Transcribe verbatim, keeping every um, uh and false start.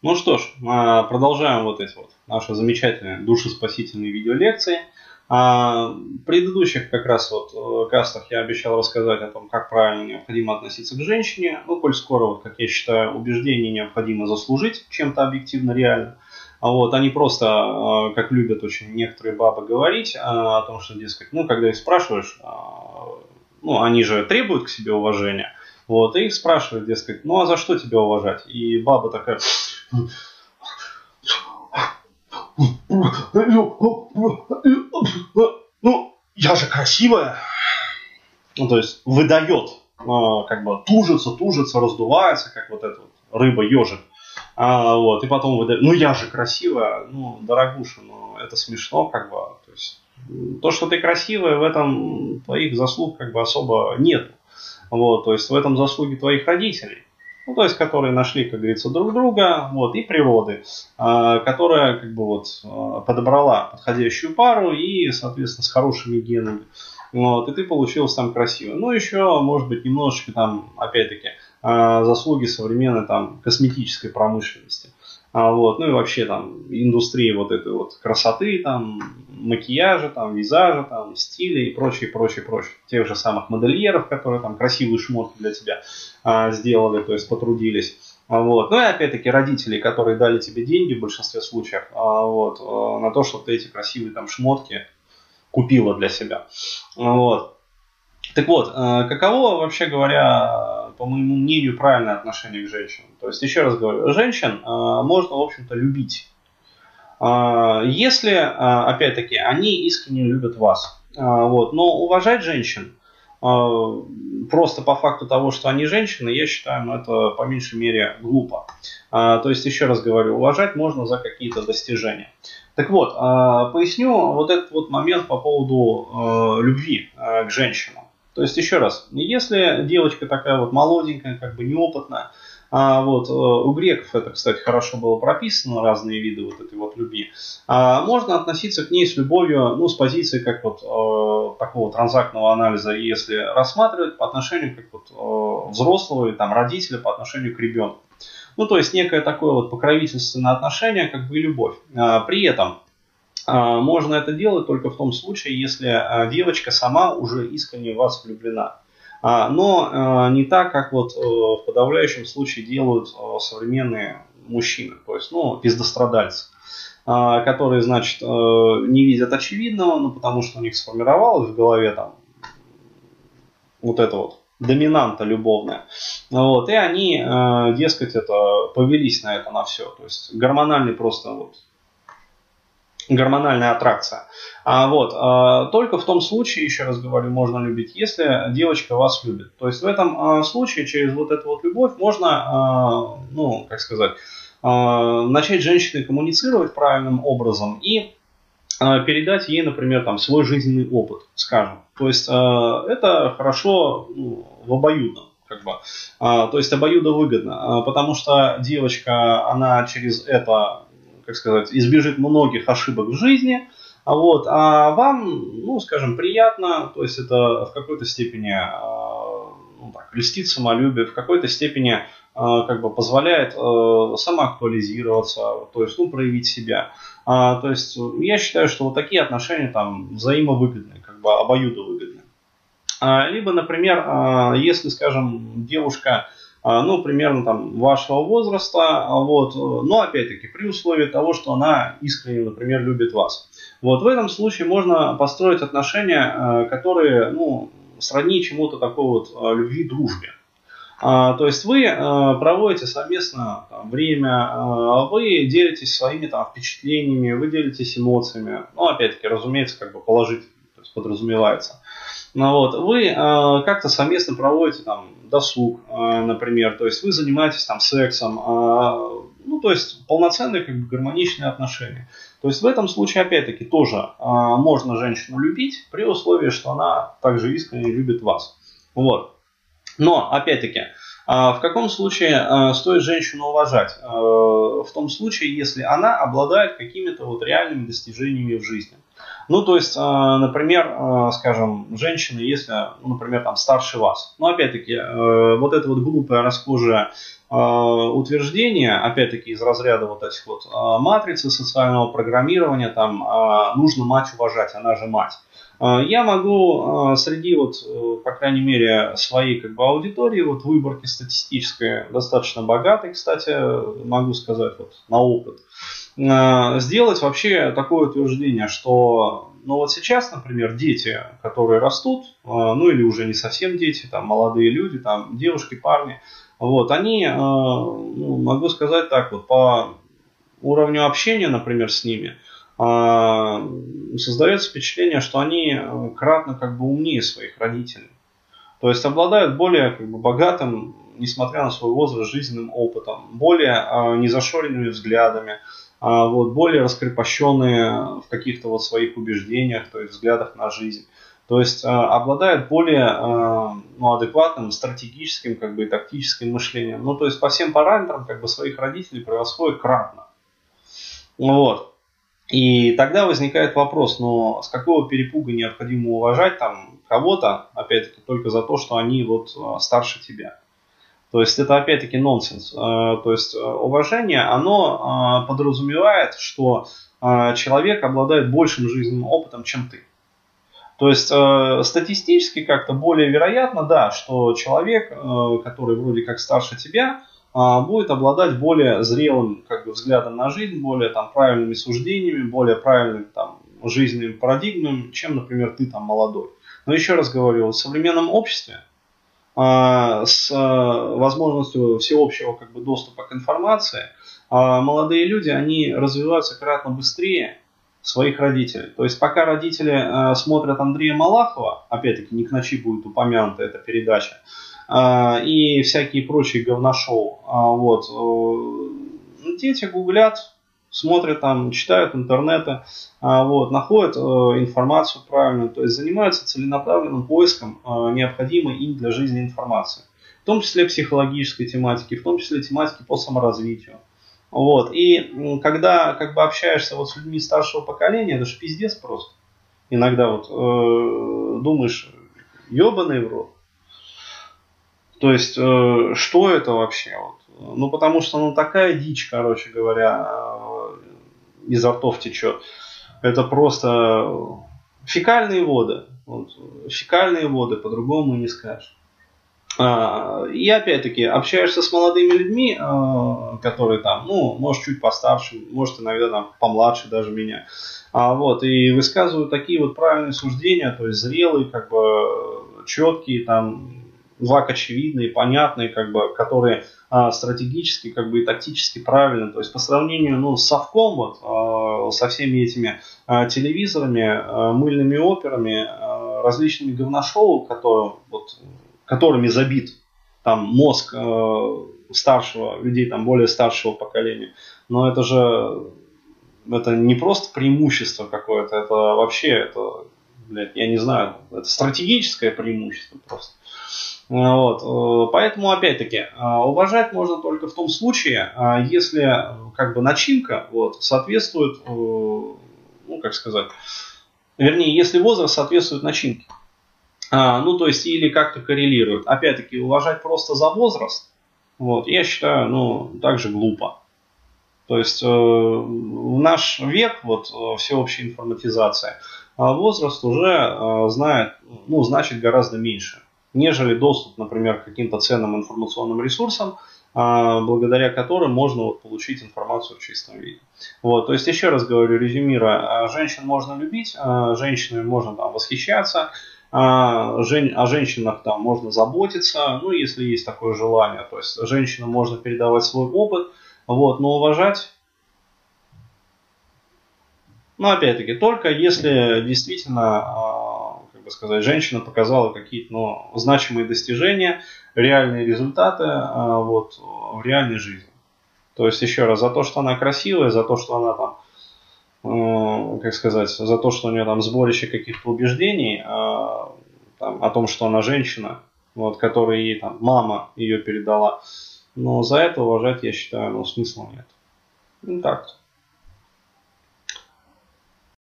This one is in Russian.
Ну что ж, продолжаем вот эти вот наши замечательные душеспасительные видеолекции. В предыдущих как раз вот кастах я обещал рассказать о том, как правильно необходимо относиться к женщине. Ну, коль скоро, вот, как я считаю, убеждения необходимо заслужить чем-то объективно реально. А вот они просто, как любят очень некоторые бабы говорить о том, что, дескать, ну, когда их спрашиваешь, ну, они же требуют к себе уважения. Вот, и их спрашивают, дескать, ну а за что тебя уважать? И баба такая... Ну, я же красивая. Ну, то есть выдает, как бы тужится, тужится, раздувается, как вот эта вот рыба-ежик. А, вот, и потом выдает, ну я же красивая, ну, дорогуша, ну, это смешно, как бы. То есть, то, что ты красивая, в этом твоих заслуг как бы особо нет. Вот, то есть в этом заслуги твоих родителей, ну, то есть которые нашли, как говорится, друг друга, вот, и природы, э, которая как бы вот подобрала подходящую пару и, соответственно, с хорошими генами, вот, и ты получилась там красиво. Ну, еще, может быть, немножечко там, опять-таки, э, заслуги современной там косметической промышленности, а, вот, ну и вообще там индустрии вот этой вот красоты, там, макияжа, там, визажа, там, стиля и прочее, прочее, прочее. Тех же самых модельеров, которые там красивые шмотки для тебя а, сделали, то есть потрудились. А, вот. Ну и опять-таки родители, которые дали тебе деньги в большинстве случаев а, вот, а, на то, чтобы ты эти красивые там шмотки купила для себя. А, вот. Так вот, а, каково, вообще говоря, по моему мнению, правильное отношение к женщинам? То есть, еще раз говорю, женщин а, можно, в общем-то, любить. Если, опять-таки, они искренне любят вас. Вот. Но уважать женщин просто по факту того, что они женщины, я считаю, ну, это по меньшей мере глупо. То есть, еще раз говорю, уважать можно за какие-то достижения. Так вот, поясню вот этот вот момент по поводу любви к женщинам. То есть, еще раз, если девочка такая вот молоденькая, как бы неопытная, А вот, у греков это, кстати, хорошо было прописано, разные виды вот этой вот любви. А можно относиться к ней с любовью, ну, с позиции как вот э, такого транзактного анализа, если рассматривать по отношению как вот э, взрослого или там родителя по отношению к ребенку. Ну, то есть некое такое вот покровительственное отношение, как бы и любовь. А при этом а, можно это делать только в том случае, если а, девочка сама уже искренне в вас влюблена. Но не так, как вот в подавляющем случае делают современные мужчины, то есть, ну, пиздострадальцы, которые, значит, не видят очевидного, ну, потому что у них сформировалось в голове там вот это вот доминанта любовная, вот, и они, дескать, это, повелись на это, на все, то есть гормональный просто вот, гормональная аттракция. А вот, а, только в том случае, еще раз говорю, можно любить, если девочка вас любит. То есть в этом а, случае через вот эту вот любовь можно, а, ну, как сказать, а, начать женщине коммуницировать правильным образом и а, передать ей, например, там, свой жизненный опыт, скажем. То есть а, это хорошо, ну, в обоюдном. Как бы. а, то есть обоюдовыгодно, а, потому что девочка, она через это, как сказать, избежит многих ошибок в жизни, вот, а вам, ну, скажем, приятно, то есть это в какой-то степени, ну, так, льстит самолюбие, в какой-то степени, как бы, позволяет самоактуализироваться, то есть, ну, проявить себя. То есть я считаю, что вот такие отношения там взаимовыгодны, как бы обоюдовыгодны. Либо, например, если, скажем, девушка, ну, примерно там вашего возраста, вот, но опять-таки при условии того, что она искренне, например, любит вас. Вот, в этом случае можно построить отношения, которые, ну, сродни чему-то такой вот любви-дружбе. А, то есть вы проводите совместно там время, вы делитесь своими там впечатлениями, вы делитесь эмоциями, ну, опять-таки, разумеется, как бы положительно, то есть подразумевается. Ну, вот, вы э, как-то совместно проводите там досуг, э, например, то есть вы занимаетесь там сексом, э, ну, то есть полноценные, как бы, гармоничные отношения. То есть в этом случае, опять-таки, тоже э, можно женщину любить при условии, что она также искренне любит вас. Вот. Но, опять-таки, э, в каком случае э, стоит женщину уважать? Э, в том случае, если она обладает какими-то вот реальными достижениями в жизни. Ну, то есть, например, скажем, женщины, если, например, там старше вас. Но, опять-таки, вот это вот глупое, расхожее утверждение, опять-таки, из разряда вот этих вот матрицы социального программирования, там, нужно мать уважать, она же мать. Я могу среди, вот, по крайней мере, своей как бы, аудитории, вот, выборки статистической, достаточно богатой, кстати, могу сказать, вот, на опыт, сделать вообще такое утверждение, что ну, вот сейчас, например, дети, которые растут, ну или уже не совсем дети, там, молодые люди, там, девушки, парни, вот, они, ну, могу сказать так, вот, по уровню общения, например, с ними, создается впечатление, что они кратно как бы умнее своих родителей. То есть обладают более как бы, богатым, несмотря на свой возраст, жизненным опытом, более а, незашоренными взглядами, а, вот, более раскрепощенные в каких-то вот своих убеждениях, то есть взглядах на жизнь. То есть а, обладают более а, ну, адекватным стратегическим как бы, и тактическим мышлением. Ну, то есть по всем параметрам как бы, своих родителей превосходят кратно. Вот. И тогда возникает вопрос, но с какого перепуга необходимо уважать там кого-то, опять-таки, только за то, что они вот старше тебя. То есть это опять-таки нонсенс. То есть уважение, оно подразумевает, что человек обладает большим жизненным опытом, чем ты. То есть статистически как-то более вероятно, да, что человек, который вроде как старше тебя, будет обладать более зрелым как бы, взглядом на жизнь, более там, правильными суждениями, более правильными там, жизненными парадигмами, чем, например, ты там молодой. Но еще раз говорю, в современном обществе э, с э, возможностью всеобщего как бы, доступа к информации, э, молодые люди они развиваются кратно быстрее своих родителей. То есть пока родители э, смотрят Андрея Малахова, опять-таки не к ночи будет упомянута эта передача, и всякие прочие говношоу. Вот. Дети гуглят, смотрят, там, читают интернеты, вот, находят информацию правильную, то есть занимаются целенаправленным поиском необходимой им для жизни информации. В том числе психологической тематики, в том числе тематики по саморазвитию. Вот. И когда как бы, общаешься вот с людьми старшего поколения, это же пиздец просто. Иногда вот, э, думаешь, ебаный в рот. То есть, что это вообще? Ну, потому что, ну, такая дичь, короче говоря, изо ртов течет. Это просто фекальные воды. Фекальные воды, по-другому не скажешь. И, опять-таки, общаешься с молодыми людьми, которые там, ну, может, чуть постарше, может, иногда там помладше даже меня. Вот, и высказывают такие вот правильные суждения, то есть, зрелые, как бы, четкие, там, вак очевидные, понятные, как бы, которые а, стратегически как бы, и тактически правильны. То есть по сравнению ну, с совком, вот, а, со всеми этими а, телевизорами, а, мыльными операми, а, различными говношоу, которые, вот, которыми забит там, мозг а, старшего, людей там, более старшего поколения. Но это же это не просто преимущество какое-то, это вообще, это, блядь, я не знаю, это стратегическое преимущество просто. Вот. Поэтому, опять-таки, уважать можно только в том случае, если как бы, начинка вот, соответствует, ну, как сказать, вернее, если возраст соответствует начинке. Ну, то есть, или как-то коррелирует. Опять-таки, уважать просто за возраст, вот, я считаю, ну, также глупо. То есть, в наш век вот, всеобщей информатизации возраст уже знает, ну, значит гораздо меньше, нежели доступ, например, к каким-то ценным информационным ресурсам, благодаря которым можно вот, получить информацию в чистом виде. Вот, то есть, еще раз говорю, резюмируя, женщин можно любить, женщинами можно там, восхищаться, о женщинах там, можно заботиться, ну, если есть такое желание. То есть, женщинам можно передавать свой опыт, вот, но уважать, ну, опять-таки, только если действительно... сказать, женщина показала какие-то ну, значимые достижения, реальные результаты а, вот, в реальной жизни. То есть, еще раз, за то, что она красивая, за то, что она там, э, как сказать, за то, что у нее там сборище каких-то убеждений, э, там, о том, что она женщина, вот, которой ей там мама ее передала. Но за это уважать, я считаю, ну, смысла нет. Ну, так-то.